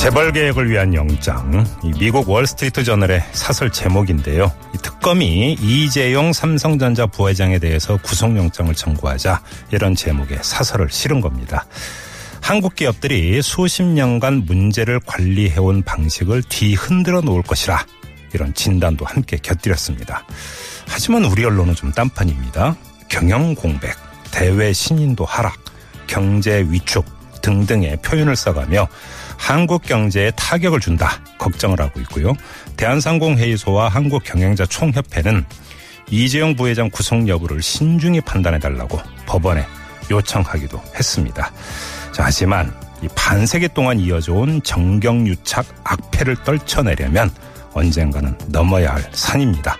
재벌 개혁을 위한 영장, 이 미국 월스트리트 저널의 사설 제목인데요. 이 특검이 이재용 삼성전자 부회장에 대해서 구속영장을 청구하자 이런 제목의 사설을 실은 겁니다. 한국 기업들이 수십 년간 문제를 관리해온 방식을 뒤흔들어 놓을 것이라 이런 진단도 함께 곁들였습니다. 하지만 우리 언론은 좀 딴판입니다. 경영 공백, 대외 신인도 하락, 경제 위축 등등의 표현을 써가며 한국 경제에 타격을 준다 걱정을 하고 있고요. 대한상공회의소와 한국경영자총협회는 이재용 부회장 구속 여부를 신중히 판단해달라고 법원에 요청하기도 했습니다. 자, 하지만 이 반세기 동안 이어져온 정경유착 악패를 떨쳐내려면 언젠가는 넘어야 할 산입니다.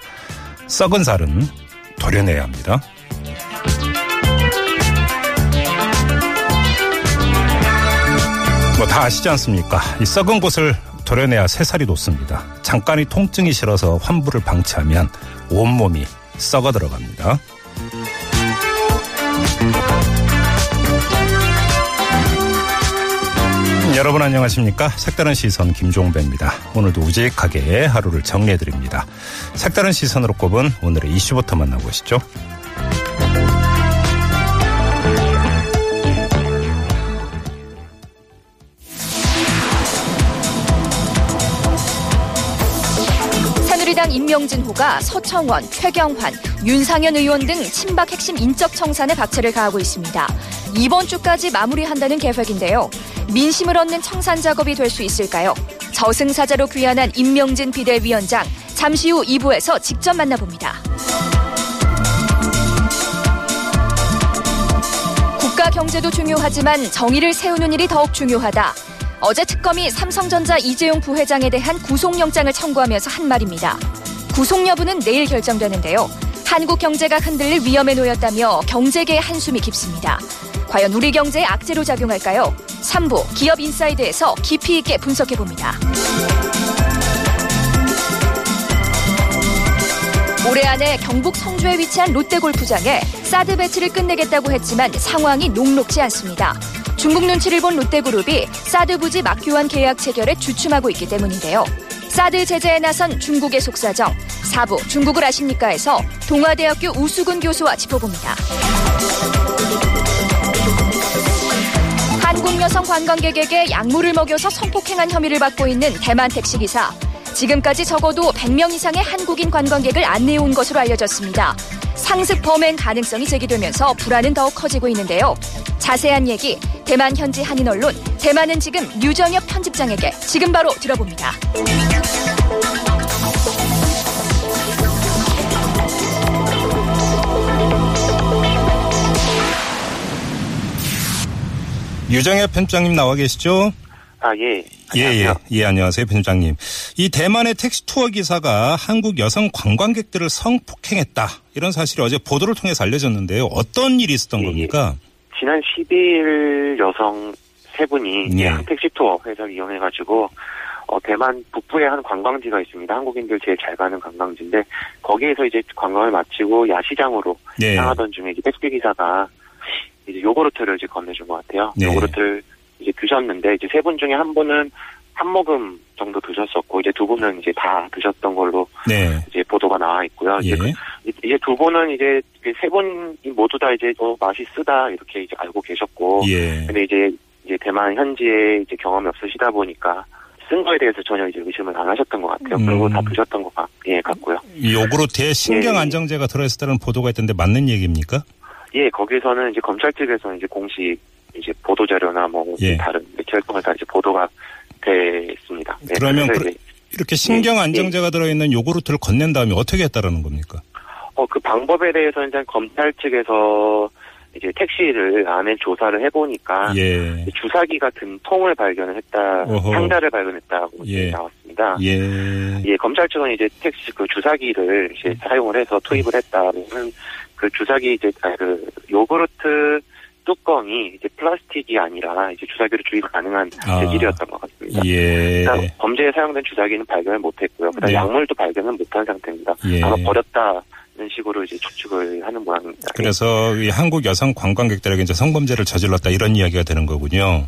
썩은 살은 도려내야 합니다. 다 아시지 않습니까? 이 썩은 곳을 도려내야 새살이 돋습니다. 잠깐의 통증이 싫어서 환부를 방치하면 온몸이 썩어 들어갑니다. 여러분 안녕하십니까? 색다른 시선 김종배입니다. 오늘도 우직하게 하루를 정리해드립니다. 색다른 시선으로 꼽은 오늘의 이슈부터 만나보시죠. 인명진 호가 서청원, 최경환, 윤상현 의원 등 친박 핵심 인적 청산에 박차를 가하고 있습니다. 이번 주까지 마무리한다는 계획인데요. 민심을 얻는 청산 작업이 될 수 있을까요? 저승사자로 귀환한 인명진 비대위원장, 잠시 후 2부에서 직접 만나봅니다. 국가 경제도 중요하지만 정의를 세우는 일이 더욱 중요하다. 어제 특검이 삼성전자 이재용 부회장에 대한 구속영장을 청구하면서 한 말입니다. 구속 여부는 내일 결정되는데요. 한국 경제가 흔들릴 위험에 놓였다며 경제계의 한숨이 깊습니다. 과연 우리 경제에 악재로 작용할까요? 3부 기업 인사이드에서 깊이 있게 분석해봅니다. 올해 안에 경북 성주에 위치한 롯데골프장에 사드 배치를 끝내겠다고 했지만 상황이 녹록지 않습니다. 중국 눈치를 본 롯데그룹이 사드 부지 막교환 계약 체결에 주춤하고 있기 때문인데요. 사드 제재에 나선 중국의 속사정, 4부 중국을 아십니까?에서 동아대학교 우수근 교수와 짚어봅니다. 한국 여성 관광객에게 약물을 먹여서 성폭행한 혐의를 받고 있는 대만 택시기사. 지금까지 적어도 100명 이상의 한국인 관광객을 안내해온 것으로 알려졌습니다. 상습 범행 가능성이 제기되면서 불안은 더욱 커지고 있는데요. 자세한 얘기 대만 현지 한인 언론 대만은 지금 유정엽 편집장에게 지금 바로 들어봅니다. 유정엽 편집장님 나와 계시죠? 아, 예. 안녕하세요. 예, 안녕하세요, 편집장님. 이 대만의 택시 투어 기사가 한국 여성 관광객들을 성폭행했다. 이런 사실이 어제 보도를 통해서 알려졌는데요. 어떤 일이 있었던 겁니까? 지난 12일 여성 세 분이 한 택시 투어 회사를 이용해가지고 대만 북부에 한 관광지가 있습니다. 한국인들 제일 잘 가는 관광지인데 거기에서 이제 관광을 마치고 야시장으로 향하던 중에 이제 택시 기사가 이제 요구르트를 이제 건네준 것 같아요. 요구르트를 이제 드셨는데 이제 세 분 중에 한 분은 한 모금 정도 드셨었고 이제 두 분은 이제 다 드셨던 걸로 이제 보도가 나와 있고요. 이제 두 분은 이제 세 분 모두 다 이제 맛이 쓰다 이렇게 이제 알고 계셨고, 근데 이제 대만 현지에 이제 경험이 없으시다 보니까 쓴 거에 대해서 전혀 이제 의심을 안 하셨던 것 같아요. 그리고 다 드셨던 것 같고요. 요구르트에 신경 안정제가 들어있었다는 보도가 있던데 맞는 얘기입니까? 예, 거기서는 이제 검찰 측에서는 이제 공식 이제 보도 자료나 뭐 다른 매체를 통해서 이제 보도가 됐습니다. 네, 그러면 이렇게 신경 안정제가 들어있는 요구르트를 건넨 다음에 어떻게 했다라는 겁니까? 그 방법에 대해서는 일단 검찰 측에서 이제 택시를 안에 조사를 해보니까 예. 주사기 같은 통을 발견했다, 어허. 상자를 발견했다고 예. 나왔습니다. 예. 예, 검찰 측은 이제 택시 그 주사기를 이제 사용을 해서 투입을 했다는 그 주사기 이제 그 요구르트 뚜껑이 이제 플라스틱이 아니라 이제 주사기로 주입 가능한 재질이었던 것 같습니다. 예. 그러니까 범죄에 사용된 주사기는 발견을 못했고요. 그다음 네. 약물도 발견을 못한 상태입니다. 예. 아마 버렸다. 이런 식으로 이제 추측을 하는 모양입니다. 그래서 이 한국 여성 관광객들에게 이제 성범죄를 저질렀다 이런 이야기가 되는 거군요.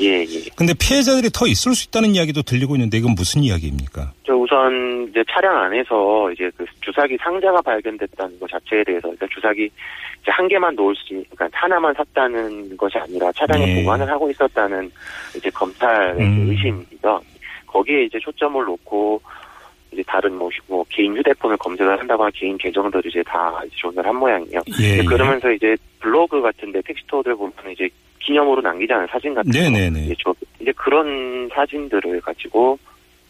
예, 예. 근데 피해자들이 더 있을 수 있다는 이야기도 들리고 있는데 이건 무슨 이야기입니까? 저 우선 이제 차량 안에서 이제 그 주사기 상자가 발견됐다는 것 자체에 대해서 일단 주사기 이제 한 개만 놓을 수, 그러니까 하나만 샀다는 것이 아니라 차량에 예. 보관을 하고 있었다는 이제 검찰의 의심이죠. 거기에 이제 초점을 놓고 이제 다른 뭐 개인 휴대폰을 검색을 한다거나 개인 계정들을 이제 다 이제 조사를 한 모양이에요. 예, 그러면서 예. 이제 블로그 같은데 텍스토들 보면 이제 기념으로 남기지 않은 사진 같은 거 이제 그런 사진들을 가지고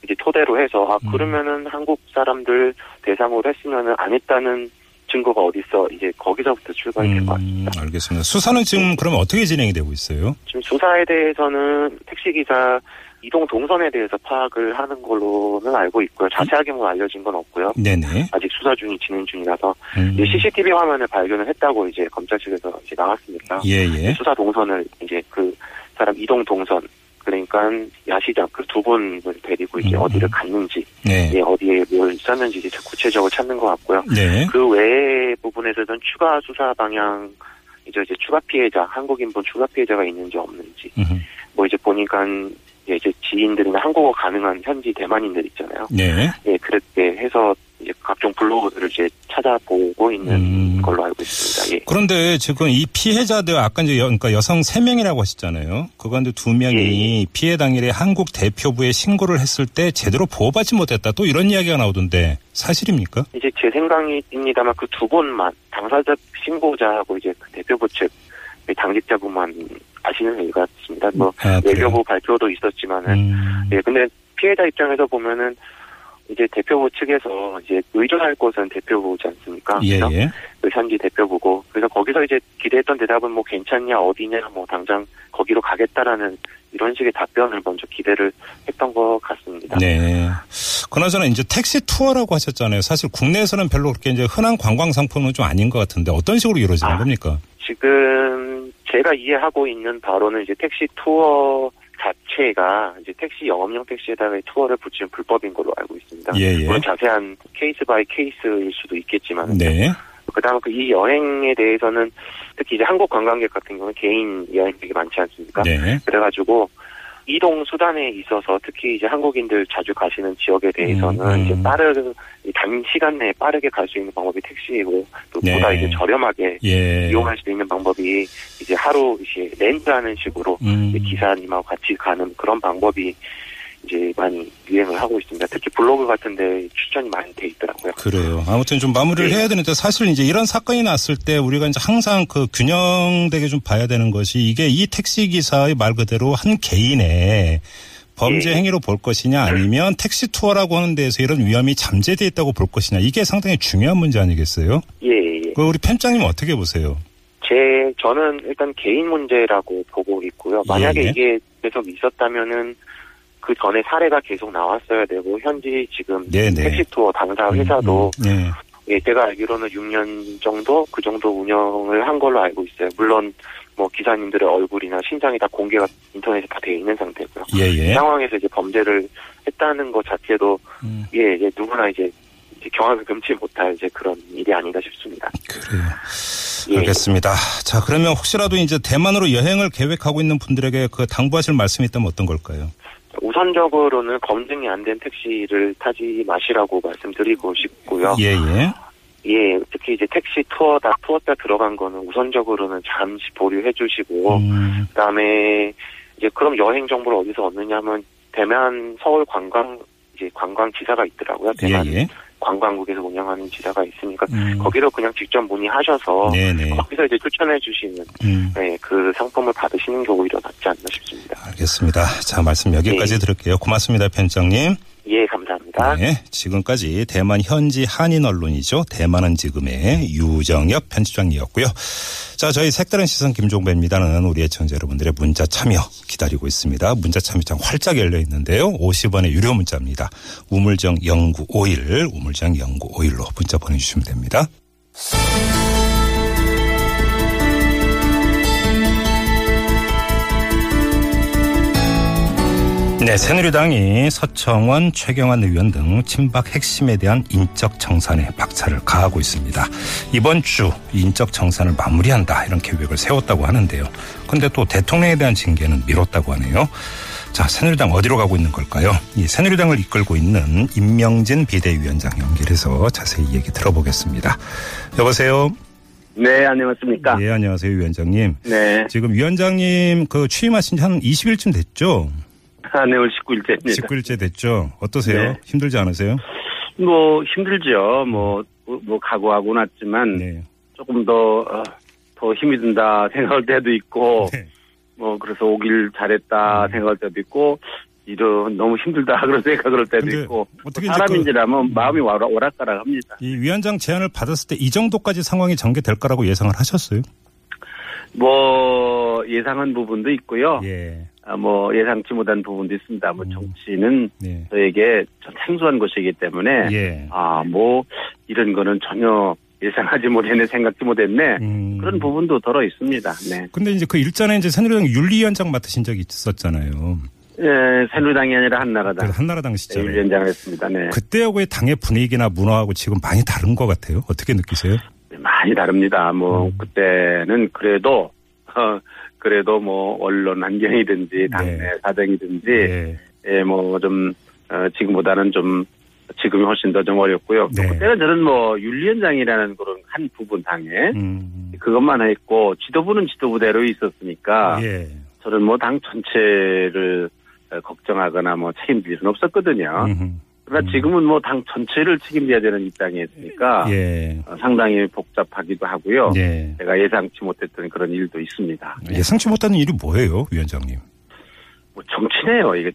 이제 토대로 해서 아 그러면은 한국 사람들 대상으로 했으면은 안 했다는 증거가 어디 있어 이제 거기서부터 출발이 될 것 같습니다. 알겠습니다. 수사는 지금 그럼 어떻게 진행이 되고 있어요? 지금 수사에 대해서는 택시기사 이동 동선에 대해서 파악을 하는 걸로는 알고 있고요. 자세하게 뭐 알려진 건 없고요. 네네. 아직 수사 중이 진행 중이라서 CCTV 화면을 발견을 했다고 이제 검찰 측에서 이제 나왔습니다. 예예. 수사 동선을 이제 그 사람 이동 동선 그러니까 야시장 그 두 분을 데리고 이제 어디를 갔는지, 네. 예, 어디에 뭘 썼는지 이제 구체적으로 찾는 것 같고요. 네. 그 외의 부분에서는 추가 수사 방향 이제 추가 피해자 한국인분 추가 피해자가 있는지 없는지 뭐 이제 보니까. 이제 지인들이나 한국어 가능한 현지 대만인들 있잖아요. 네. 예, 그렇게 해서 이제 각종 블로그들을 이제 찾아보고 있는 걸로 알고 있습니다. 예. 그런데 지금 이 피해자들 아까 이제 그러니까 여성 3명이라고 하셨잖아요. 그 가운데 2명이 예. 피해 당일에 한국 대표부에 신고를 했을 때 제대로 보호받지 못했다. 또 이런 이야기가 나오던데 사실입니까? 이제 제 생각입니다만 그 두 분만 당사자 신고자하고 이제 그 대표부 측 당직자분만 아시는 일 같습니다. 뭐 외교부 발표도 있었지만은, 예, 근데 피해자 입장에서 보면은 이제 대표부 측에서 이제 의존할 곳은 대표부지 않습니까? 예, 그래서 예. 그 현지 대표부고 그래서 거기서 이제 기대했던 대답은 뭐 괜찮냐 어디냐 뭐 당장 거기로 가겠다라는 이런 식의 답변을 먼저 기대를 했던 것 같습니다. 네. 그나저나 이제 택시 투어라고 하셨잖아요. 사실 국내에서는 별로 그렇게 이제 흔한 관광 상품은 좀 아닌 것 같은데 어떤 식으로 이루어지는 겁니까? 지금 제가 이해하고 있는 바로는 이제 택시 투어 자체가 이제 택시 영업용 택시에다가 투어를 붙이면 불법인 걸로 알고 있습니다. 예, 예. 물론 자세한 케이스 바이 케이스일 수도 있겠지만, 네. 그다음 그 이 여행에 대해서는 특히 이제 한국 관광객 같은 경우는 개인 여행객이 많지 않습니까? 네. 그래가지고 이동 수단에 있어서 특히 이제 한국인들 자주 가시는 지역에 대해서는 이제 단시간 내에 빠르게 갈 수 있는 방법이 택시이고 또 네. 보다 이제 저렴하게 예. 이용할 수 있는 방법이 이제 하루 이제 렌트하는 식으로 이제 기사님하고 같이 가는 그런 방법이 이제 많이 유행을 하고 있습니다. 특히 블로그 같은데 추천이 많이 돼 있더라고요. 그래요. 아무튼 좀 마무리를 네. 해야 되는데 사실 이제 이런 사건이 났을 때 우리가 이제 항상 그 균형되게 좀 봐야 되는 것이 이게 이 택시 기사의 말 그대로 한 개인의 범죄 행위로 볼 것이냐 아니면 택시 투어라고 하는 데에서 이런 위험이 잠재되어 있다고 볼 것이냐 이게 상당히 중요한 문제 아니겠어요? 예. 그 우리 편장님 어떻게 보세요? 저는 일단 개인 문제라고 보고 있고요. 만약에 예. 이게 계속 있었다면은 그 전에 사례가 계속 나왔어야 되고 현지 지금 네네. 택시 투어 당사 회사도 네. 예, 제가 알기로는 6년 정도 그 정도 운영을 한 걸로 알고 있어요. 물론 뭐 기사님들의 얼굴이나 신상이 다 공개가 인터넷에 다 돼 있는 상태고요. 예예. 그 상황에서 이제 범죄를 했다는 것 자체도 예, 이제 누구나 이제 경악을 금치 못할 이제 그런 일이 아닌가 싶습니다. 그래요. 예. 알겠습니다. 자 그러면 혹시라도 이제 대만으로 여행을 계획하고 있는 분들에게 그 당부하실 말씀이 있다면 어떤 걸까요? 우선적으로는 검증이 안 된 택시를 타지 마시라고 말씀드리고 싶고요. 예예. 예, 특히 이제 택시 투어다 들어간 거는 우선적으로는 잠시 보류해 주시고, 그다음에 이제 그럼 여행 정보를 어디서 얻느냐면 대만 서울 관광지사가 있더라고요. 대만 예예. 관광국에서 운영하는 지사가 있으니까 거기로 그냥 직접 문의하셔서 네네. 거기서 이제 추천해 주시는 네, 그 상품을 받으시는 게 오히려 낫지 않나 싶습니다. 알겠습니다. 자 말씀 여기까지 네. 들을게요. 고맙습니다. 편장님. 예 감사합니다. 네, 지금까지 대만 현지 한인 언론이죠. 대만은 지금의 유정엽 편집장이었고요. 자, 저희 색다른 시선 김종배입니다는 우리 애청자 여러분들의 문자 참여 기다리고 있습니다. 문자 참여창 활짝 열려 있는데요. 50원의 유료 문자입니다. 우물정 0951, 우물정 0951로 문자 보내주시면 됩니다. 네, 새누리당이 서청원, 최경환 의원 등 친박 핵심에 대한 인적청산에 박차를 가하고 있습니다. 이번 주 인적청산을 마무리한다 이런 계획을 세웠다고 하는데요. 그런데 또 대통령에 대한 징계는 미뤘다고 하네요. 자, 새누리당 어디로 가고 있는 걸까요? 이 새누리당을 이끌고 있는 인명진 비대위원장 연결해서 자세히 얘기 들어보겠습니다. 여보세요? 네, 안녕하십니까? 예, 안녕하세요, 위원장님. 네. 지금 위원장님 그 취임하신 지 한 20일쯤 됐죠? 네, 오늘 19일째입니다. 19일째 됐죠. 어떠세요? 네. 힘들지 않으세요? 뭐 힘들죠. 뭐 각오하고 났지만 네. 조금 더 힘이 든다 생각할 때도 있고 네. 뭐 그래서 오길 잘했다 생각할 때도 있고 이런 너무 힘들다 그런 생각할 때도 있고 어떻게 사람인지라면 마음이 오락가락합니다. 이 위원장 제안을 받았을 때 이 정도까지 상황이 전개될 거라고 예상을 하셨어요? 뭐 예상한 부분도 있고요. 예. 뭐 예상치 못한 부분도 있습니다. 뭐 정치는 네. 저에게 생소한 것이기 때문에 예. 뭐 이런 거는 전혀 예상하지 못했네, 생각지 못했네 그런 부분도 덜어 있습니다. 네. 근데 이제 그 일전에 이제 새누리당 윤리위원장 맡으신 적이 있었잖아요. 예, 새누리당이 아니라 한나라당. 한나라당 시절 네, 윤리위원장을 했습니다. 네. 그때하고의 당의 분위기나 문화하고 지금 많이 다른 것 같아요. 어떻게 느끼세요? 많이 다릅니다. 뭐 그때는 그래도 뭐 언론 환경이든지 당내 네. 사정이든지 네. 예, 뭐 좀 지금보다는 좀 지금이 훨씬 더 좀 어렵고요. 네. 그때는 저는 뭐 윤리위원장이라는 그런 한 부분 당에 그것만 했고 지도부는 지도부대로 있었으니까 예. 저는 뭐 당 전체를 걱정하거나 뭐 책임질 수는 없었거든요. 그러나 지금은 뭐 당 전체를 책임져야 되는 입장에 있으니까 예. 상당히 복잡하기도 하고요. 예. 제가 예상치 못했던 그런 일도 있습니다. 예상치 못하는 일이 뭐예요, 위원장님? 뭐 정치네요. 이게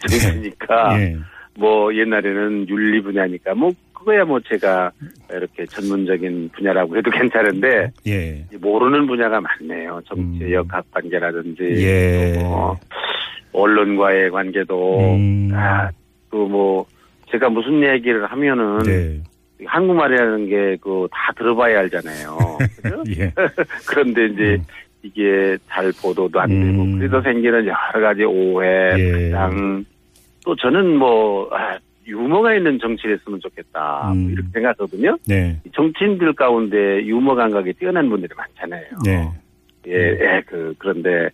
정치니까 예. 뭐 옛날에는 윤리 분야니까 뭐 그거야 뭐 제가 이렇게 전문적인 분야라고 해도 괜찮은데 예. 모르는 분야가 많네요. 정치의 역학관계라든지 예. 뭐 언론과의 관계도 그 뭐 제가 무슨 얘기를 하면은 네. 한국말이라는 게 그 다 들어봐야 알잖아요. 그죠? 예. 그런데 이제 이게 잘 보도도 안 되고 그래서 생기는 여러 가지 오해, 부당. 예. 또 저는 뭐 유머가 있는 정치를 했으면 좋겠다 이렇게 생각하거든요. 네. 정치인들 가운데 유머 감각이 뛰어난 분들이 많잖아요. 네. 예, 그런데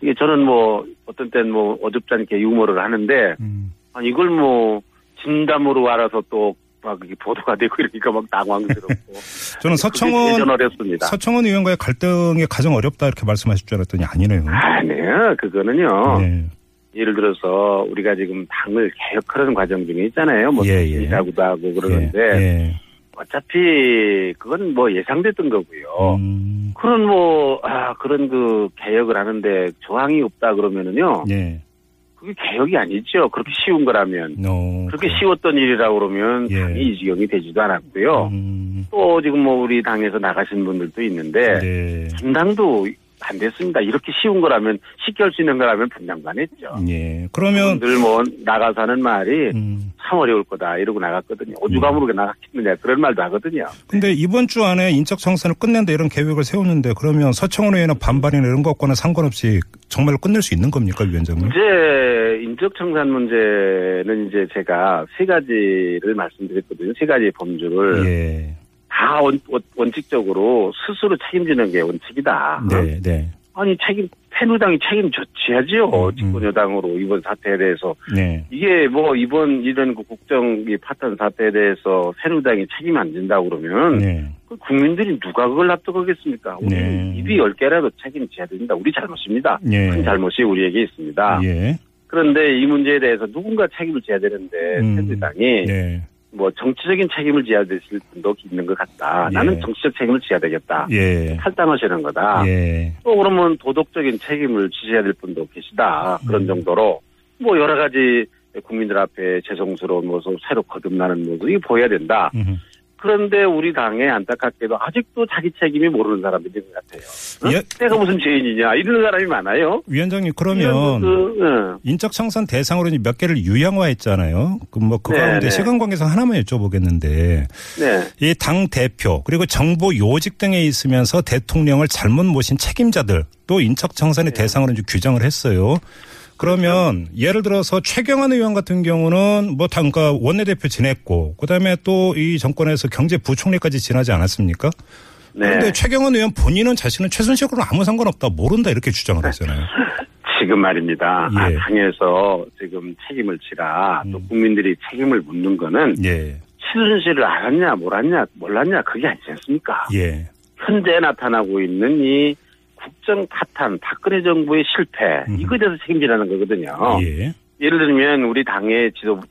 이게 저는 뭐 어떤 때는 뭐 어줍지 않게 유머를 하는데. 이걸 뭐 진담으로 알아서 또 막 보도가 되고 이러니까 막 당황스럽고. 저는 서청원 의원과의 갈등이 가장 어렵다 이렇게 말씀하실 줄 알았더니 아니네요. 아니요, 그거는요. 네. 예를 들어서 우리가 지금 당을 개혁하는 과정 중에 있잖아요. 뭐 이라고도 하고 그러는데 어차피 그건 뭐 예상됐던 거고요. 그런 뭐 그런 그 개혁을 하는데 저항이 없다 그러면은요. 네. 그게 개혁이 아니죠. 그렇게 쉬운 거라면. 그렇게 쉬웠던 일이라고 그러면 예. 당이 이 지경이 되지도 않았고요. 또 지금 뭐 우리 당에서 나가신 분들도 있는데 네. 분당도 안 됐습니다. 이렇게 쉬운 거라면 쉽게 할 수 있는 거라면 분당도 안 했죠. 예. 그러면 늘 뭐 나가서 하는 말이 참 어려울 거다 이러고 나갔거든요. 오죽하면 그렇게 나갔겠느냐 그런 말도 하거든요. 근데 이번 주 안에 인적청산을 끝낸다 이런 계획을 세우는데 그러면 서청원 의원의 반발이나 이런 것과는 상관없이 정말로 끝낼 수 있는 겁니까, 위원장님? 이제 인적청산 문제는 이제 제가 세 가지를 말씀드렸거든요. 세 가지 범주를 예. 다 원칙적으로 스스로 책임지는 게 원칙이다. 네, 네. 아니 새누리당이 책임져야지요. 집권여당으로 이번 사태에 대해서 네. 이게 뭐 이런 국정 파탄 사태에 대해서 새누리당이 책임 안 진다고 그러면 네. 국민들이 누가 그걸 납득하겠습니까? 우리 네. 입이 10개라도 책임져야 된다. 우리 잘못입니다. 네. 큰 잘못이 우리에게 있습니다. 네. 그런데 이 문제에 대해서 누군가 책임을 져야 되는데 새누리당이. 네. 뭐 정치적인 책임을 지어야 되실 분도 있는 것 같다. 예. 나는 정치적 책임을 지어야 되겠다. 예. 탈당하시는 거다. 예. 또 그러면 도덕적인 책임을 지셔야 될 분도 계시다. 그런 정도로 뭐 여러 가지 국민들 앞에 죄송스러운 모습, 새로 거듭나는 모습이 보여야 된다. 그런데 우리 당에 안타깝게도 아직도 자기 책임이 모르는 사람들인 것 같아요. 내가 무슨 죄인이냐 이런 사람이 많아요. 위원장님 그러면 인적 청산 대상으로 몇 개를 유형화했잖아요. 그럼 뭐 그 가운데 시간 관계상 하나만 여쭤보겠는데 이 당 대표 그리고 정부 요직 등에 있으면서 대통령을 잘못 모신 책임자들 또 인적 청산의 대상으로 이제 규정을 했어요. 그러면 예를 들어서 최경환 의원 같은 경우는 뭐 당과 원내대표 지냈고 그다음에 또 이 정권에서 경제부총리까지 지나지 않았습니까? 그런데 최경환 의원 본인은 자신은 최순실과는 아무 상관없다 모른다 이렇게 주장을 했잖아요. 지금 말입니다. 당에서 지금 책임을 지라 또 국민들이 책임을 묻는 거는 최순실을 알았냐 몰랐냐 그게 아니지 않습니까? 현재 나타나고 있는 이 국정 파탄, 박근혜 정부의 실패 이거에 대해서 책임지라는 거거든요. 예를 들면 우리 당의 지도부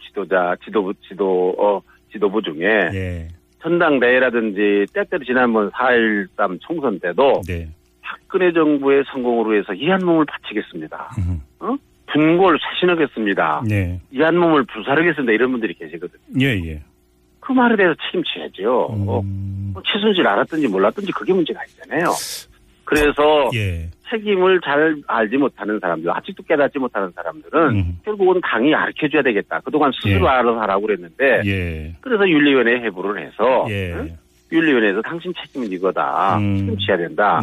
중에 전당대회라든지 때때로 지난번 4.13 총선 때도 박근혜 정부의 성공으로 해서 이 한 몸을 바치겠습니다. 분골 쇄신하겠습니다. 이 한 몸을 불사르겠습니다. 이런 분들이 계시거든요. 그 말에 대해서 책임져야죠. 최순실 알았든지 몰랐든지 그게 문제가 아니잖아요. 그래서 책임을 잘 알지 못하는 사람들, 아직도 깨닫지 못하는 사람들은 결국은 당이 가르쳐줘야 되겠다. 그동안 스스로 알아서 하라고 그랬는데 그래서 윤리위원회 해부를 해서 윤리위원회에서 당신 책임은 이거다. 책임져야 된다.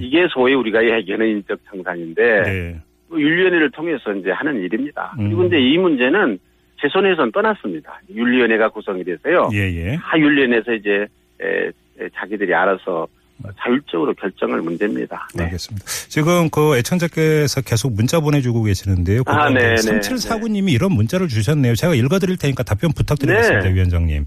이게 소위 우리가 얘기하는 인적 청산인데 윤리위원회를 통해서 이제 하는 일입니다. 그리고 이제 이 문제는 제 손에서는 떠났습니다. 윤리위원회가 구성이 돼서요. 다 윤리위원회에서 이제 자기들이 알아서 자율적으로 결정을 문제입니다. 네. 알겠습니다. 지금 그 애청자께서 계속 문자 보내주고 계시는데요. 3749님이 이런 문자를 주셨네요. 제가 읽어드릴 테니까 답변 부탁드리겠습니다. 위원장님.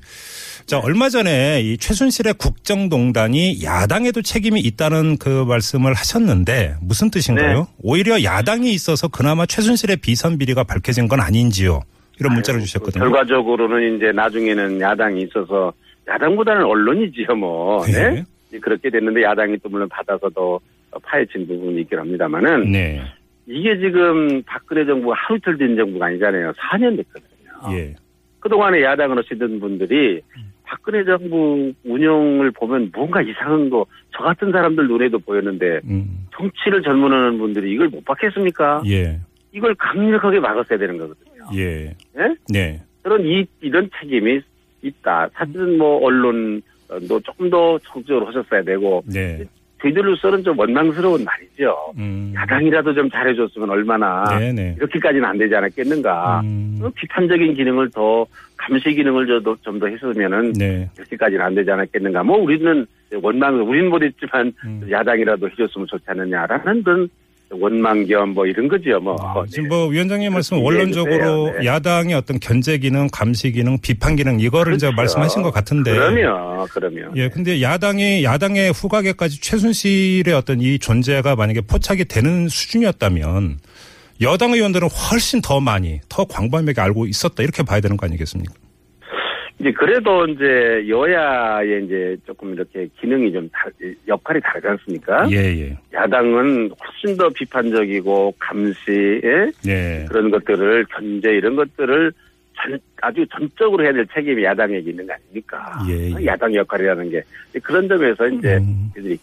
자, 얼마 전에 이 최순실의 국정농단이 야당에도 책임이 있다는 그 말씀을 하셨는데 무슨 뜻인가요? 오히려 야당이 있어서 그나마 최순실의 비선 비리가 밝혀진 건 아닌지요. 이런 문자를 주셨거든요. 결과적으로는 이제 나중에는 야당이 있어서 야당보다는 언론이지요 뭐. 네. 그렇게 됐는데 야당이 또 물론 받아서 더 파헤친 부분이 있긴 합니다만은 이게 지금 박근혜 정부가 하루 이틀 된 정부가 아니잖아요. 4년 됐거든요. 그동안에 야당으로 쓰던 분들이 박근혜 정부 운영을 보면 뭔가 이상한 거 저 같은 사람들 눈에도 보였는데 정치를 젊은하는 분들이 이걸 못 받겠습니까? 이걸 강력하게 막았어야 되는 거거든요. 그런 이런 책임이 있다. 사실은 뭐 언론 또 조금 더 적극적으로 하셨어야 되고 저희들로서는 좀 원망스러운 말이죠. 야당이라도 좀 잘해줬으면 얼마나 이렇게까지는 안 되지 않았겠는가. 비판적인 기능을 더 감시 기능을 좀 더 했으면은 이렇게까지는 안 되지 않았겠는가. 뭐 우리는 우리는 못했지만 야당이라도 해줬으면 좋지 않느냐라는 등 원망 겸 뭐 이런 거죠. 뭐. 지금 뭐 위원장님 말씀 원론적으로 야당의 어떤 견제 기능, 감시 기능, 비판 기능 이거를 이제 말씀하신 것 같은데. 그럼요. 근데 야당의 후각에까지 최순실의 어떤 이 존재가 만약에 포착이 되는 수준이었다면 여당 의원들은 훨씬 더 많이, 더 광범위하게 알고 있었다 이렇게 봐야 되는 거 아니겠습니까? 이제 그래도 이제 여야의 이제 조금 이렇게 기능이 좀 역할이 다르지 않습니까? 야당은 훨씬 더 비판적이고 감시 그런 것들을 견제 이런 것들을 아주 전적으로 해야 될 책임이 야당에게 있는 거 아닙니까? 야당 역할이라는 게 그런 점에서 이제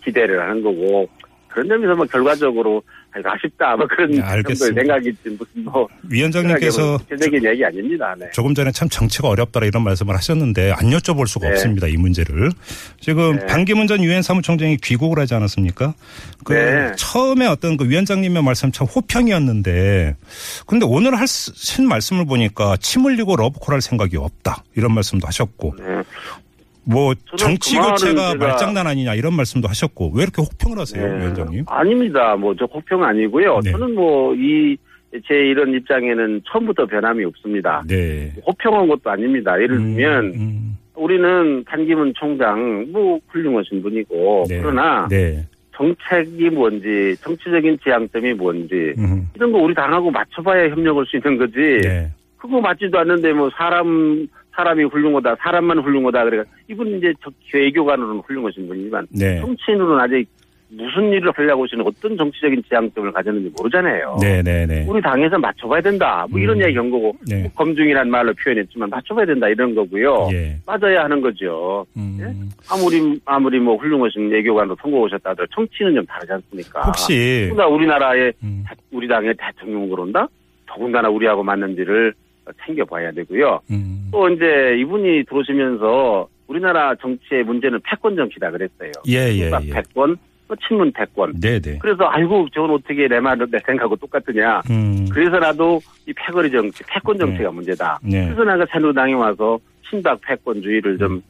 기대를 하는 거고. 그런 점에서 뭐 결과적으로 아쉽다 아마 그런 정도의 생각이 무슨 뭐 위원장님께서 전적인 얘기 아닙니다. 조금 전에 참 정치가 어렵다라 이런 말씀을 하셨는데 안 여쭤볼 수가 없습니다. 이 문제를 지금 반기문 전 유엔 사무총장이 귀국을 하지 않았습니까? 그 처음에 어떤 그 위원장님의 말씀 참 호평이었는데 근데 오늘 하신 말씀을 보니까 침 흘리고 러브콜 할 생각이 없다 이런 말씀도 하셨고. 뭐 정치 교체가 말장난 아니냐 이런 말씀도 하셨고 왜 이렇게 혹평을 하세요, 위원장님? 아닙니다. 뭐 저 혹평 아니고요. 저는 뭐 제 이런 입장에는 처음부터 변함이 없습니다. 혹평한 것도 아닙니다. 예를 들면 우리는 반기문 총장 뭐 훌륭하신 분이고 그러나 정책이 뭔지 정치적인 지향점이 뭔지 이런 거 우리 당하고 맞춰봐야 협력할 수 있는 거지. 그거 맞지도 않는데 뭐 사람이 훌륭하다, 사람만 훌륭하다. 그러니까 이분 이제 저 외교관으로는 훌륭하신 분이지만 정치인으로는 아직 무슨 일을 하려고 하시는 어떤 정치적인 지향점을 가졌는지 모르잖아요. 네네네. 우리 당에서 맞춰봐야 된다. 뭐 이런 이야기 한 거고 네. 뭐 검증이란 말로 표현했지만 맞춰봐야 된다 이런 거고요. 예. 맞아야 하는 거죠. 예? 아무리 뭐 훌륭하신 외교관으로 선거하셨다 하더라도 정치는 좀 다르지 않습니까? 혹시 우리나라의 우리 당의 대통령 그런다? 더군다나 우리하고 맞는지를 챙겨봐야 되고요. 또 이제 이분이 들어오시면서 우리나라 정치의 문제는 패권 정치다 그랬어요. 예예. 예, 패권, 친문 패권. 네네. 그래서 아이고 저건 어떻게 내 말을 내 생각하고 똑같으냐. 그래서라도 이 패거리 정치, 패권 정치가 문제다. 네. 그래서 내가 새누리당에 와서 친박 패권주의를 좀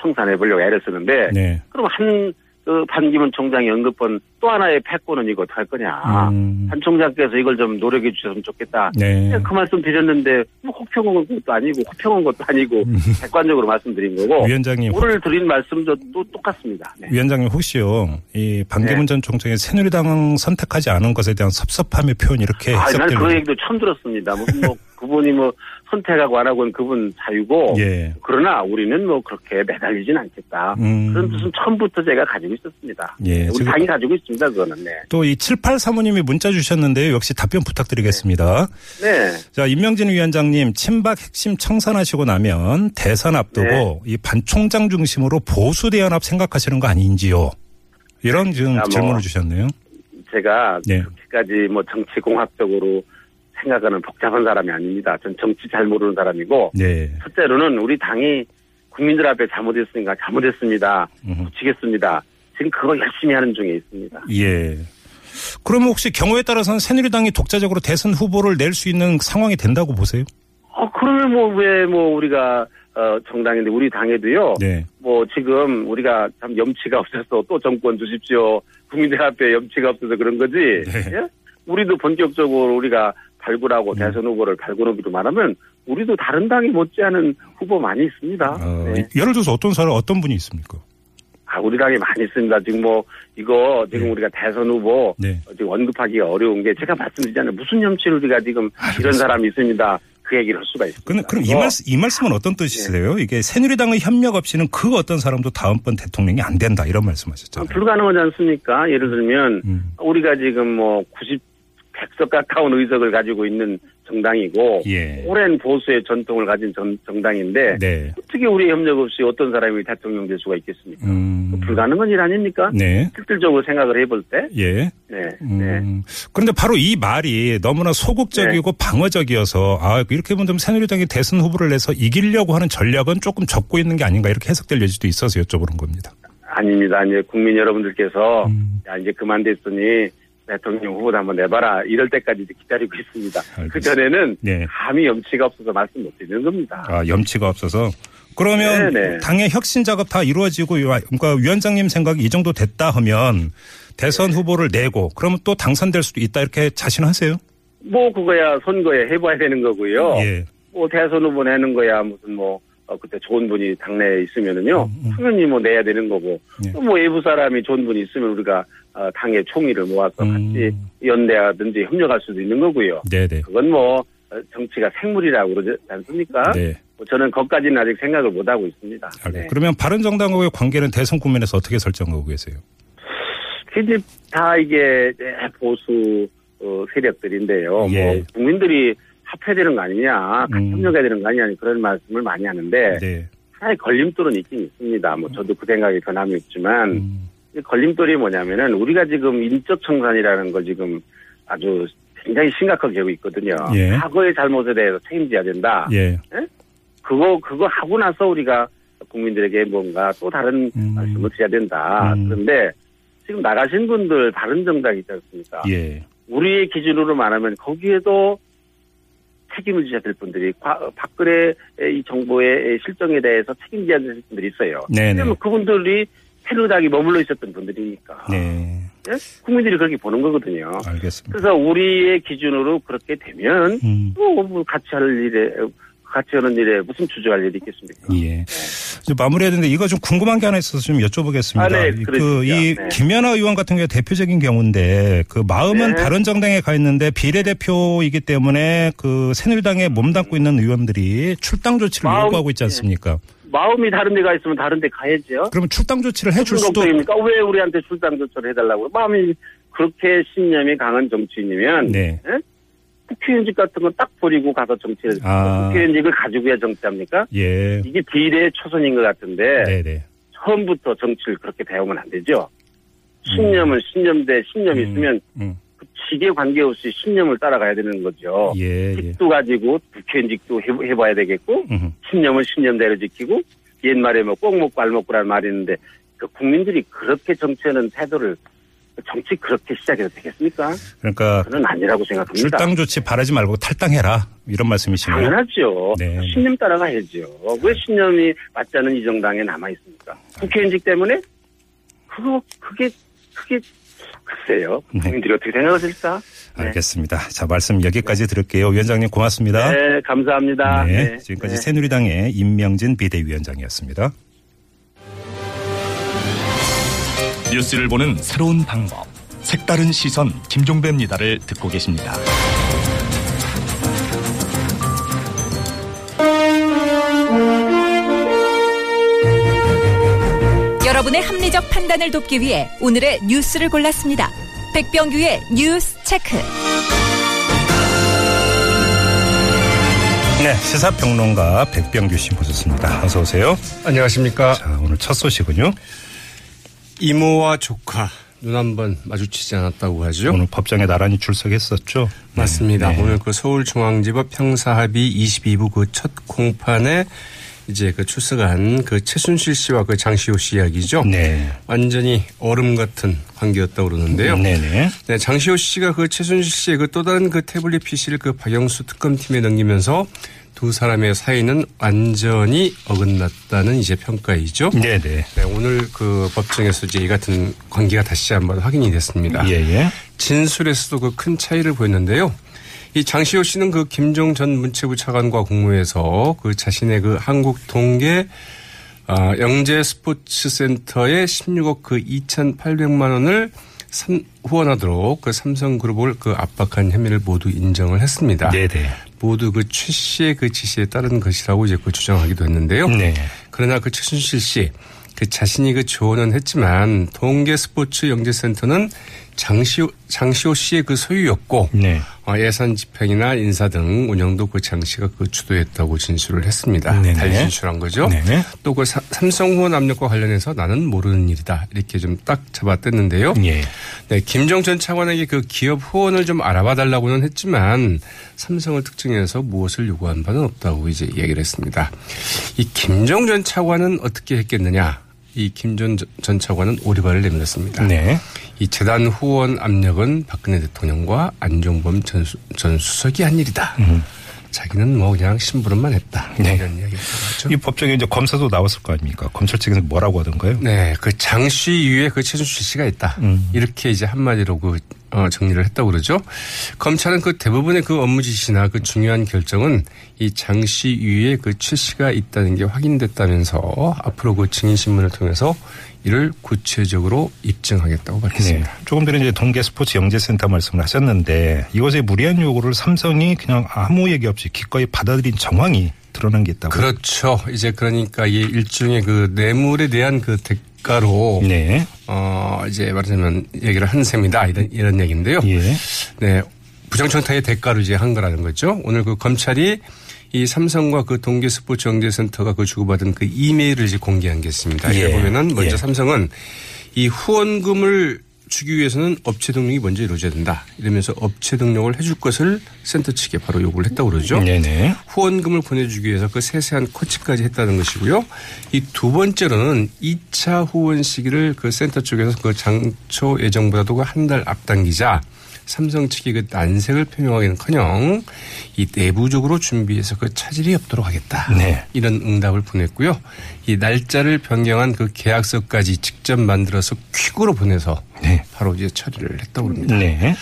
청산해 보려고 애를 쓰는데. 네. 그럼 반기문 총장이 언급한 또 하나의 패권은 이거 어떡할 거냐. 반 총장께서 이걸 좀 노력해 주셨으면 좋겠다. 네. 그 말씀 드렸는데 뭐 혹평한 것도 아니고 호평한 것도 아니고 객관적으로 말씀드린 거고. 위원장님. 오늘 드린 말씀도 똑같습니다. 네. 위원장님 혹시요. 이 반기문 네. 전 총장이 새누리당 선택하지 않은 것에 대한 섭섭함의 표현 이렇게 해석되는. 난 그런 얘기도 처음 들었습니다. 뭐 그분이 뭐 선택하고 안 하고는 그분 자유고 예. 그러나 우리는 뭐 그렇게 매달리진 않겠다. 그런 뜻은 처음부터 제가 가지고 있었습니다. 예. 우리 당이 가지고 있습니다. 그거는. 네. 또 이 78 사모님이 문자 주셨는데요. 역시 답변 부탁드리겠습니다. 네. 네. 자, 인명진 위원장님 친박 핵심 청산하시고 나면 대선 앞두고 네. 이 반 총장 중심으로 보수 대연합 생각하시는 거 아닌지요? 이런 지금 질문을 주셨네요. 제가 네. 그렇게까지 뭐 정치공학적으로 생각하는 복잡한 사람이 아닙니다. 전 정치 잘 모르는 사람이고 네. 첫째로는 우리 당이 국민들 앞에 잘못했으니까 잘못했습니다. 고치겠습니다. 지금 그걸 열심히 하는 중에 있습니다. 예. 그러면 혹시 경우에 따라서는 새누리당이 독자적으로 대선 후보를 낼 수 있는 상황이 된다고 보세요? 그러면 왜 우리가 정당인데 우리 당에도요. 네. 뭐 지금 우리가 참 염치가 없어서 또 정권 주십시오. 국민들 앞에 염치가 없어서 그런 거지. 네. 예? 우리도 본격적으로 우리가 발굴하고 대선 후보를 발굴하기로만 하면 우리도 다른 당이 못지않은 후보 많이 있습니다. 네. 예를 들어서 어떤 분이 있습니까? 우리 당이 많이 있습니다. 지금 지금 네. 우리가 대선 후보 네. 지금 언급하기가 어려운 게 제가 말씀드리잖아요. 무슨 염치를 우리가 지금 이런 사람이 있습니다. 그 얘기를 할 수가 있습니다. 그럼 이 말씀은 어떤 뜻이세요? 네. 이게 새누리당의 협력 없이는 그 어떤 사람도 다음번 대통령이 안 된다 이런 말씀하셨잖아요. 불가능하지 않습니까? 예를 들면 우리가 지금 뭐 100석 가까운 의석을 가지고 있는 정당이고 예. 오랜 보수의 전통을 가진 정당인데 네. 어떻게 우리의 협력 없이 어떤 사람이 대통령 될 수가 있겠습니까? 불가능한 일 아닙니까? 네. 실질적으로 생각을 해볼 때. 예. 네. 네. 그런데 바로 이 말이 너무나 소극적이고 네. 방어적이어서 이렇게 보면 새누리당이 대선 후보를 내서 이기려고 하는 전략은 조금 적고 있는 게 아닌가 이렇게 해석될 여지도 있어서 여쭤보는 겁니다. 아닙니다. 이제 국민 여러분들께서 이제 그만 됐으니 대통령 후보도 한번 내봐라. 이럴 때까지 기다리고 있습니다. 알겠습니다. 그전에는 네. 감히 염치가 없어서 말씀 못 드리는 겁니다. 염치가 없어서. 그러면 네네. 당의 혁신 작업 다 이루어지고 그러니까 위원장님 생각이 이 정도 됐다 하면 대선 네. 후보를 내고 그러면 또 당선될 수도 있다 이렇게 자신하세요? 뭐 그거야 선거에 해봐야 되는 거고요. 예. 뭐 대선 후보 내는 거야 무슨 그때 좋은 분이 당내에 있으면은요. 당연히 내야 되는 거고. 예. 또 외부 사람이 좋은 분이 있으면 우리가 당의 총의를 모아서 같이 연대하든지 협력할 수도 있는 거고요. 네네. 그건 정치가 생물이라고 그러지 않습니까? 네. 저는 거기까지는 아직 생각을 못 하고 있습니다. 네. 그러면 바른정당과의 관계는 대선 국면에서 어떻게 설정하고 계세요? 다 이게 보수 세력들인데요. 예. 국민들이 합해되는 거 아니냐, 같이 협력해야 되는 거 아니냐 그런 말씀을 많이 하는데 네. 하나의 걸림돌은 있긴 있습니다. 저도 그 생각이 변함이 없지만 걸림돌이 뭐냐면은 우리가 지금 인적 청산이라는 걸 지금 아주 굉장히 심각하게 하고 있거든요. 예. 과거의 잘못에 대해서 책임져야 된다. 예. 예? 그거 하고 나서 우리가 국민들에게 뭔가 또 다른 말씀을 드려야 된다. 그런데 지금 나가신 분들 바른정당 있지 않습니까? 예. 우리의 기준으로 말하면 거기에도 책임을 지셔야 될 분들이 박근혜 이 정부의 실정에 대해서 책임져야 될 분들이 있어요. 그러면 그분들이 새누리당이 머물러 있었던 분들이니까 네. 국민들이 그렇게 보는 거거든요. 알겠습니다. 그래서 우리의 기준으로 그렇게 되면 또 같이 하는 일에 무슨 주저할 일이 있겠습니까? 예. 이제 마무리해야 되는데 이거 좀 궁금한 게 하나 있어서 좀 여쭤보겠습니다. 네. 이 네. 김연아 의원 같은 경우에 대표적인 경우인데 마음은 네. 바른정당에 가 있는데 비례대표이기 때문에 새누리당에 몸담고 있는 의원들이 출당 조치를 요구하고 있지 않습니까? 마음이 다른 데가 있으면 다른 데 가야죠. 그러면 출당 조치를 해줄 수도. 왜 우리한테 출당 조치를 해달라고. 마음이 그렇게 신념이 강한 정치인이면 네. 에? 국회의원직 같은 건 딱 버리고 가서 정치를. 아. 국회의원직을 가지고야 정치합니까? 예. 이게 비례의 초선인 것 같은데 네네. 처음부터 정치를 그렇게 배우면 안 되죠. 신념은 신념대 신념이 있으면 그 직에 관계없이 신념을 따라가야 되는 거죠. 예, 직도 예. 가지고 국회의원직도 해봐야 되겠고 신념은 신념대로 지키고 옛말에 뭐 꼭 먹고 알 먹고라는 말이 있는데 그 국민들이 그렇게 정치하는 태도를 정치 그렇게 시작해도 되겠습니까? 그러니까 저는 아니라고 생각합니다. 출당 조치 바라지 말고 탈당해라 이런 말씀이시네요. 당연하죠. 네. 신념 따라가야죠. 왜 신념이 맞지 않은 이 정당에 남아 있습니까? 국회의원직 때문에 그게 글쎄요. 국민들이 네. 어떻게 생각하실까? 알겠습니다. 네. 자 말씀 여기까지 들을게요. 위원장님 고맙습니다. 네, 감사합니다. 네, 네. 지금까지 네. 새누리당의 인명진 비대위원장이었습니다. 뉴스를 보는 새로운 방법, 색다른 시선 김종배입니다를 듣고 계십니다. 여러분의 합리적 판단을 돕기 위해 오늘의 뉴스를 골랐습니다. 백병규의 뉴스 체크. 네, 시사평론가 백병규 씨 모셨습니다. 어서 오세요. 안녕하십니까. 자, 오늘 첫 소식은요. 이모와 조카 눈 한 번 마주치지 않았다고 하죠. 오늘 법정에 나란히 출석했었죠. 맞습니다. 네. 오늘 그 서울중앙지법 형사합의 22부 그 첫 공판에 이제 그 출석한 그 최순실 씨와 그 장시호 씨 이야기죠. 네. 완전히 얼음 같은 관계였다고 그러는데요. 네네. 네, 장시호 씨가 그 최순실 씨의 그 또 다른 그 태블릿 PC를 그 박영수 특검팀에 넘기면서 두 사람의 사이는 완전히 어긋났다는 이제 평가이죠. 네네. 네, 오늘 그 법정에서 이제 이 같은 관계가 다시 한번 확인이 됐습니다. 예예. 진술에서도 그 큰 차이를 보였는데요. 이 장시호 씨는 그 김종 전 문체부 차관과 공모해서 그 자신의 그 한국 동계 영재 스포츠 센터에 16억 그 2,800만 원을 후원하도록 그 삼성그룹을 그 압박한 혐의를 모두 인정을 했습니다. 네네. 모두 그 최 씨의 그 지시에 따른 것이라고 이제 그 주장하기도 했는데요. 네. 그러나 그 최순실 씨, 그 자신이 그 조언은 했지만 동계 스포츠 영재센터는 장시호 씨의 그 소유였고 네. 예산 집행이나 인사 등 운영도 그 장 씨가 그 주도했다고 진술을 했습니다. 네네. 달리 진술한 거죠. 또 그 삼성 후원 압력과 관련해서 나는 모르는 일이다 이렇게 좀 딱 잡아뗐는데요. 네. 네, 김종 전 차관에게 그 기업 후원을 좀 알아봐 달라고는 했지만 삼성을 특징해서 무엇을 요구한 바는 없다고 이제 얘기를 했습니다. 이 김종 전 차관은 어떻게 했겠느냐? 이 김 전 차관은 오리발을 내밀었습니다. 네. 이 재단 후원 압력은 박근혜 대통령과 안종범 전 수석이 한 일이다. 자기는 뭐 그냥 심부름만 했다. 네. 이런 이야기가 나왔죠. 이 법정에 이제 검사도 나왔을 거 아닙니까? 검찰 측에서 뭐라고 하던가요? 네. 그 장 씨 위에 그 최순실 씨가 있다. 이렇게 이제 한마디로 그 정리를 했다고 그러죠. 검찰은 그 대부분의 그 업무 지시나 그 중요한 결정은 이 장 씨 위에 그 최 씨가 있다는 게 확인됐다면서 앞으로 그 증인신문을 통해서 이를 구체적으로 입증하겠다고 밝혔습니다. 네. 조금 전에 이제 동계 스포츠 영재센터 말씀을 하셨는데 이것의 무리한 요구를 삼성이 그냥 아무 얘기 없이 기꺼이 받아들인 정황이 드러난 게 있다고요. 그렇죠. 이제 그러니까 이 일종의 그 뇌물에 대한 그 대가로 네. 이제 말하자면 얘기를 한 셈이다 이런 얘기인데요. 예. 네. 부정청탁의 대가로 이제 한 거라는 거죠. 오늘 그 검찰이 이 삼성과 그 동계 스포츠 영재센터가 그 주고받은 그 이메일을 이제 공개한 게 있습니다. 예. 보면은 먼저 예. 삼성은 이 후원금을 주기 위해서는 업체 등록이 먼저 이루어져야 된다. 이러면서 업체 등록을 해줄 것을 센터 측에 바로 요구를 했다고 그러죠. 네네. 후원금을 보내주기 위해서 그 세세한 코치까지 했다는 것이고요. 이 두 번째로는 2차 후원 시기를 그 센터 쪽에서 그 장초 예정보다도 한 달 앞당기자. 삼성 측이 그 난색을 표명하기는커녕 이 내부적으로 준비해서 그 차질이 없도록 하겠다. 네. 이런 응답을 보냈고요. 이 날짜를 변경한 그 계약서까지 직접 만들어서 퀵으로 보내서 네. 바로 이제 처리를 했다고 합니다. 네.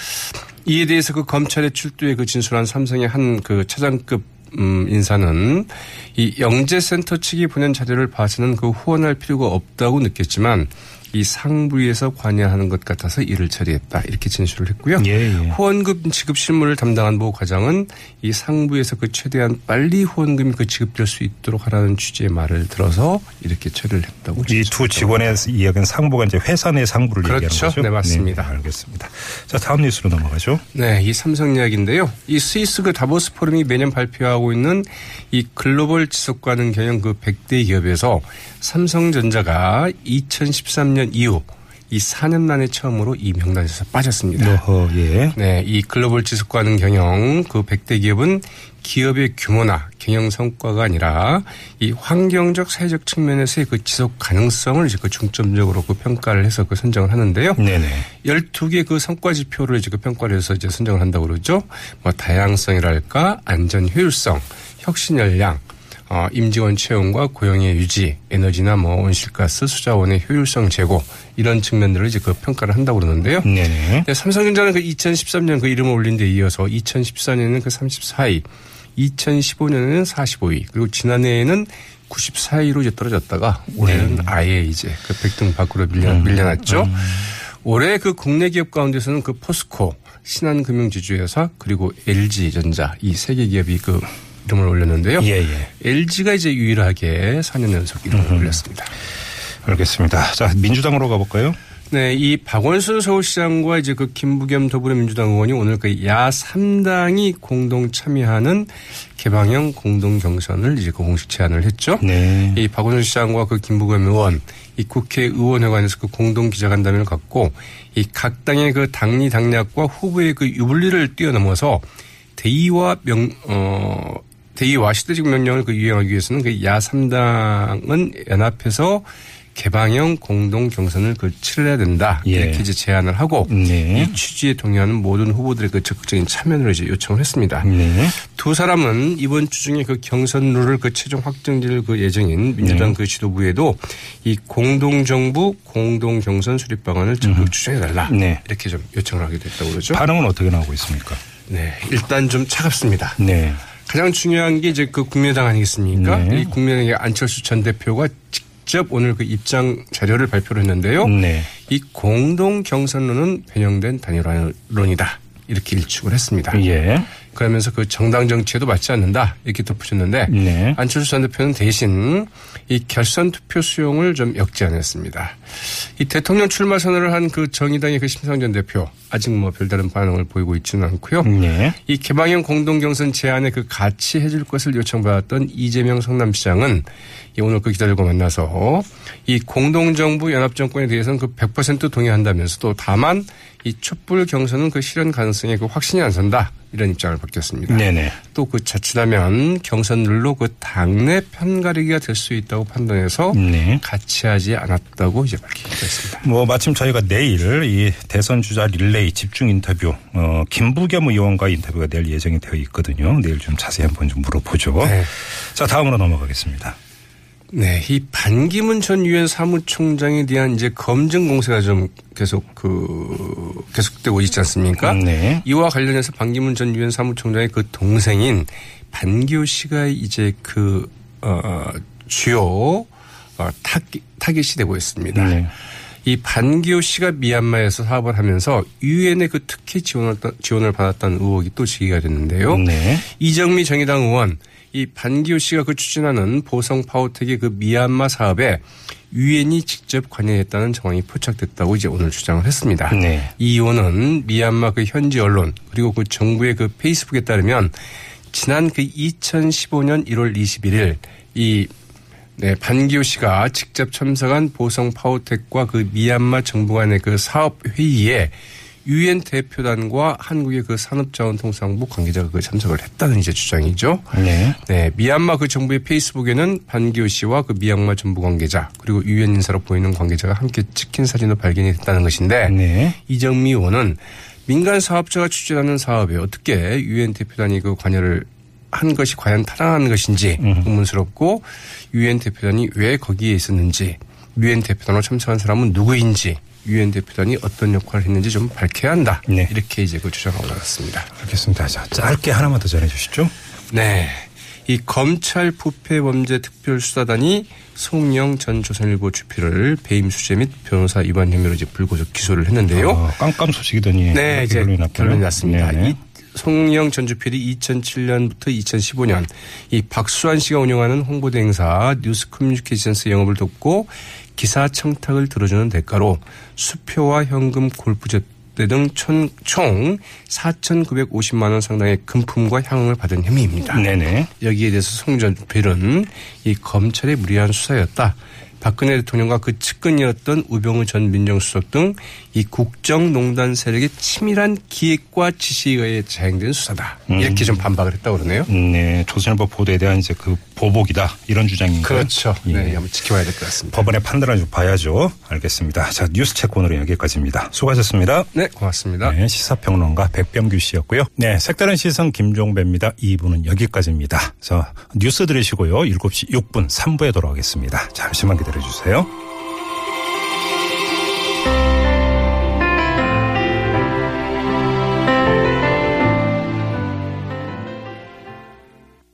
이에 대해서 그 검찰의 출두에 그 진술한 삼성의 한 그 차장급 인사는 이 영재센터 측이 보낸 자료를 봐서는 그 후원할 필요가 없다고 느꼈지만 이 상부위에서 관여하는 것 같아서 일을 처리했다. 이렇게 진술을 했고요. 예. 후원금 지급 실무를 담당한 모 과장은 이 상부에서 그 최대한 빨리 후원금이 그 지급될 수 있도록 하라는 취지의 말을 들어서 이렇게 처리를 했다고. 이 두 직원의 이야기는 상부가 이제 회사 내 상부를 그렇죠. 얘기하는 거죠. 네, 맞습니다. 네, 알겠습니다. 자, 다음 뉴스로 넘어가죠. 네, 이 삼성 이야기인데요. 이 스위스 그 다보스 포럼이 매년 발표하고 있는 이 글로벌 지속 가능 경영 그 100대 기업에서 삼성전자가 2013년 이후 이 4년 만에 처음으로 이 명단에서 빠졌습니다. 어허, 예. 네, 이 글로벌 지속 가능 경영 그 100대 기업은 기업의 규모나 경영 성과가 아니라 이 환경적 사회적 측면에서의 그 지속 가능성을 이제 그 중점적으로 그 평가를 해서 그 선정을 하는데요. 네네. 12개 그 성과 지표를 이제 그 평가를 해서 이제 선정을 한다고 그러죠. 뭐 다양성이랄까, 안전 효율성, 혁신 역량, 임직원 채용과 고용의 유지, 에너지나 뭐 온실가스, 수자원의 효율성 제고 이런 측면들을 이제 그 평가를 한다고 그러는데요. 네네. 네. 삼성전자는 그 2013년 그 이름을 올린 데 이어서 2014년에는 그 34위, 2015년에는 45위, 그리고 지난해에는 94위로 이제 떨어졌다가 올해는 네. 아예 이제 그 100등 밖으로 밀려났죠. 올해 그 국내 기업 가운데서는 그 포스코, 신한금융지주 회사 그리고 LG전자 이 세 개 기업이 그 이름을 올렸는데요. 예, 예. LG가 이제 유일하게 4년 연속 이름을 올렸습니다. 알겠습니다. 자, 민주당으로 가볼까요? 네, 이 박원순 서울시장과 이제 그 김부겸 더불어민주당 의원이 오늘 그 야 3당이 공동 참여하는 개방형 공동 경선을 이제 그 공식 제안을 했죠. 네. 이 박원순 시장과 그 김부겸 의원, 이 국회의원회관에서 그 공동 기자간담회를 갖고 이 각 당의 그 당리 당략과 후보의 그 유불리를 뛰어넘어서 대의와 시대적 명령을 그 유행하기 위해서는 그 야 3당은 연합해서 개방형 공동 경선을 그 치러야 된다. 예. 이렇게 이제 제안을 하고 네. 이 취지에 동의하는 모든 후보들의 그 적극적인 참여를 이제 요청을 했습니다. 네. 두 사람은 이번 주 중에 그 경선 룰을 그 최종 확정될 그 예정인 민주당 네. 그 지도부에도 이 공동 정부 공동 경선 수립 방안을 적극 추진해 달라. 네. 이렇게 좀 요청을 하게 됐다고 그러죠. 반응은 어떻게 나오고 있습니까? 네, 일단 좀 차갑습니다. 네. 가장 중요한 게 이제 그 국민의당 아니겠습니까? 네. 이 국민의당의 안철수 전 대표가 직접 오늘 그 입장 자료를 발표를 했는데요. 네. 이 공동 경선론은 변형된 단일화론이다. 이렇게 일축을 했습니다. 예. 그러면서 그 정당 정치에도 맞지 않는다. 이렇게 덧붙였는데 네. 안철수 전 대표는 대신 이 결선 투표 수용을 좀 역제안했습니다. 이 대통령 출마 선언을 한 그 정의당의 그 심상정 대표 아직 뭐 별다른 반응을 보이고 있지는 않고요. 네. 이 개방형 공동 경선 제안에 그 같이 해줄 것을 요청받았던 이재명 성남시장은 오늘 그 기자들과 만나서 이 공동 정부 연합 정권에 대해서는 그 100% 동의한다면서도 다만 이 촛불 경선은 그 실현 가능성에 그 확신이 안 선다. 이런 입장을 밝혔습니다. 네네. 또 그 자칫하면 경선룰로 그 당내 편가르기가 될 수 있다고 판단해서 네. 같이 하지 않았다고 이제 밝혔습니다. 뭐 마침 저희가 내일 이 대선 주자 릴레이 집중 인터뷰 김부겸 의원과 인터뷰가 될 예정이 되어 있거든요. 내일 좀 자세히 한번 좀 물어보죠. 네. 자, 다음으로 넘어가겠습니다. 네, 이 반기문 전 유엔 사무총장에 대한 이제 검증 공세가 좀 계속되고 있지 않습니까? 네. 이와 관련해서 반기문 전 유엔 사무총장의 그 동생인 반기호 씨가 이제 그 주요 타깃이 되고 있습니다. 네. 이 반기호 씨가 미얀마에서 사업을 하면서 유엔의 그 특혜 지원을 받았다는 의혹이 또 제기가 됐는데요. 네. 이정미 정의당 의원. 이 반기호 씨가 그 추진하는 보성 파워텍의 그 미얀마 사업에 유엔이 직접 관여했다는 정황이 포착됐다고 이제 오늘 주장을 했습니다. 네. 이 의원은 미얀마 그 현지 언론 그리고 그 정부의 그 페이스북에 따르면 지난 그 2015년 1월 21일 이 반기호 씨가 직접 참석한 보성 파워텍과 그 미얀마 정부 간의 그 사업 회의에 유엔 대표단과 한국의 그 산업자원통상부 관계자가 그 참석을 했다는 이제 주장이죠. 네. 네. 미얀마 그 정부의 페이스북에는 반기호 씨와 그 미얀마 정부 관계자 그리고 유엔 인사로 보이는 관계자가 함께 찍힌 사진도 발견이 됐다는 것인데 네. 이정미 의원은 민간 사업자가 추진하는 사업에 어떻게 유엔 대표단이 그 관여를 한 것이 과연 타당한 것인지 의문스럽고 유엔 대표단이 왜 거기에 있었는지 유엔 대표단으로 참석한 사람은 누구인지 유엔 대표단이 어떤 역할을 했는지 좀 밝혀야 한다. 네. 이렇게 이제 그 주장하고 나왔습니다. 알겠습니다. 자, 짧게 하나만 더 전해 주시죠. 네. 이 검찰 부패범죄특별수사단이 송영 전 조선일보 주필을 배임 수재 및 변호사 위반 혐의로 이제 불구속 기소를 했는데요. 아, 깜깜 소식이더니 네, 이제 결론이 났습니다. 이 송영 전 주필이 2007년부터 2015년 이 박수환 씨가 운영하는 홍보대 행사 뉴스커뮤니케이션스 영업을 돕고 기사 청탁을 들어주는 대가로 수표와 현금, 골프제대 등 총 4,950만 원 상당의 금품과 향응을 받은 혐의입니다. 네네. 여기에 대해서 송 전 주필은 이 검찰의 무리한 수사였다. 박근혜 대통령과 그 측근이었던 우병우 전 민정수석 등 이 국정농단 세력의 치밀한 기획과 지시에 의해 자행된 수사다. 이렇게 좀 반박을 했다고 그러네요. 네. 조선일보 보도에 대한 이제 그 보복이다. 이런 주장인가요? 그렇죠. 예. 네. 한번 지켜봐야 될 것 같습니다. 법원의 판단을 좀 봐야죠. 알겠습니다. 자, 뉴스체크온으로 여기까지입니다. 수고하셨습니다. 네. 고맙습니다. 네, 시사평론가 백병규 씨였고요. 네. 색다른 시선 김종배입니다. 2부는 여기까지입니다. 자, 뉴스 들으시고요. 7시 6분 3부에 돌아오겠습니다. 잠시만 기다려주세요.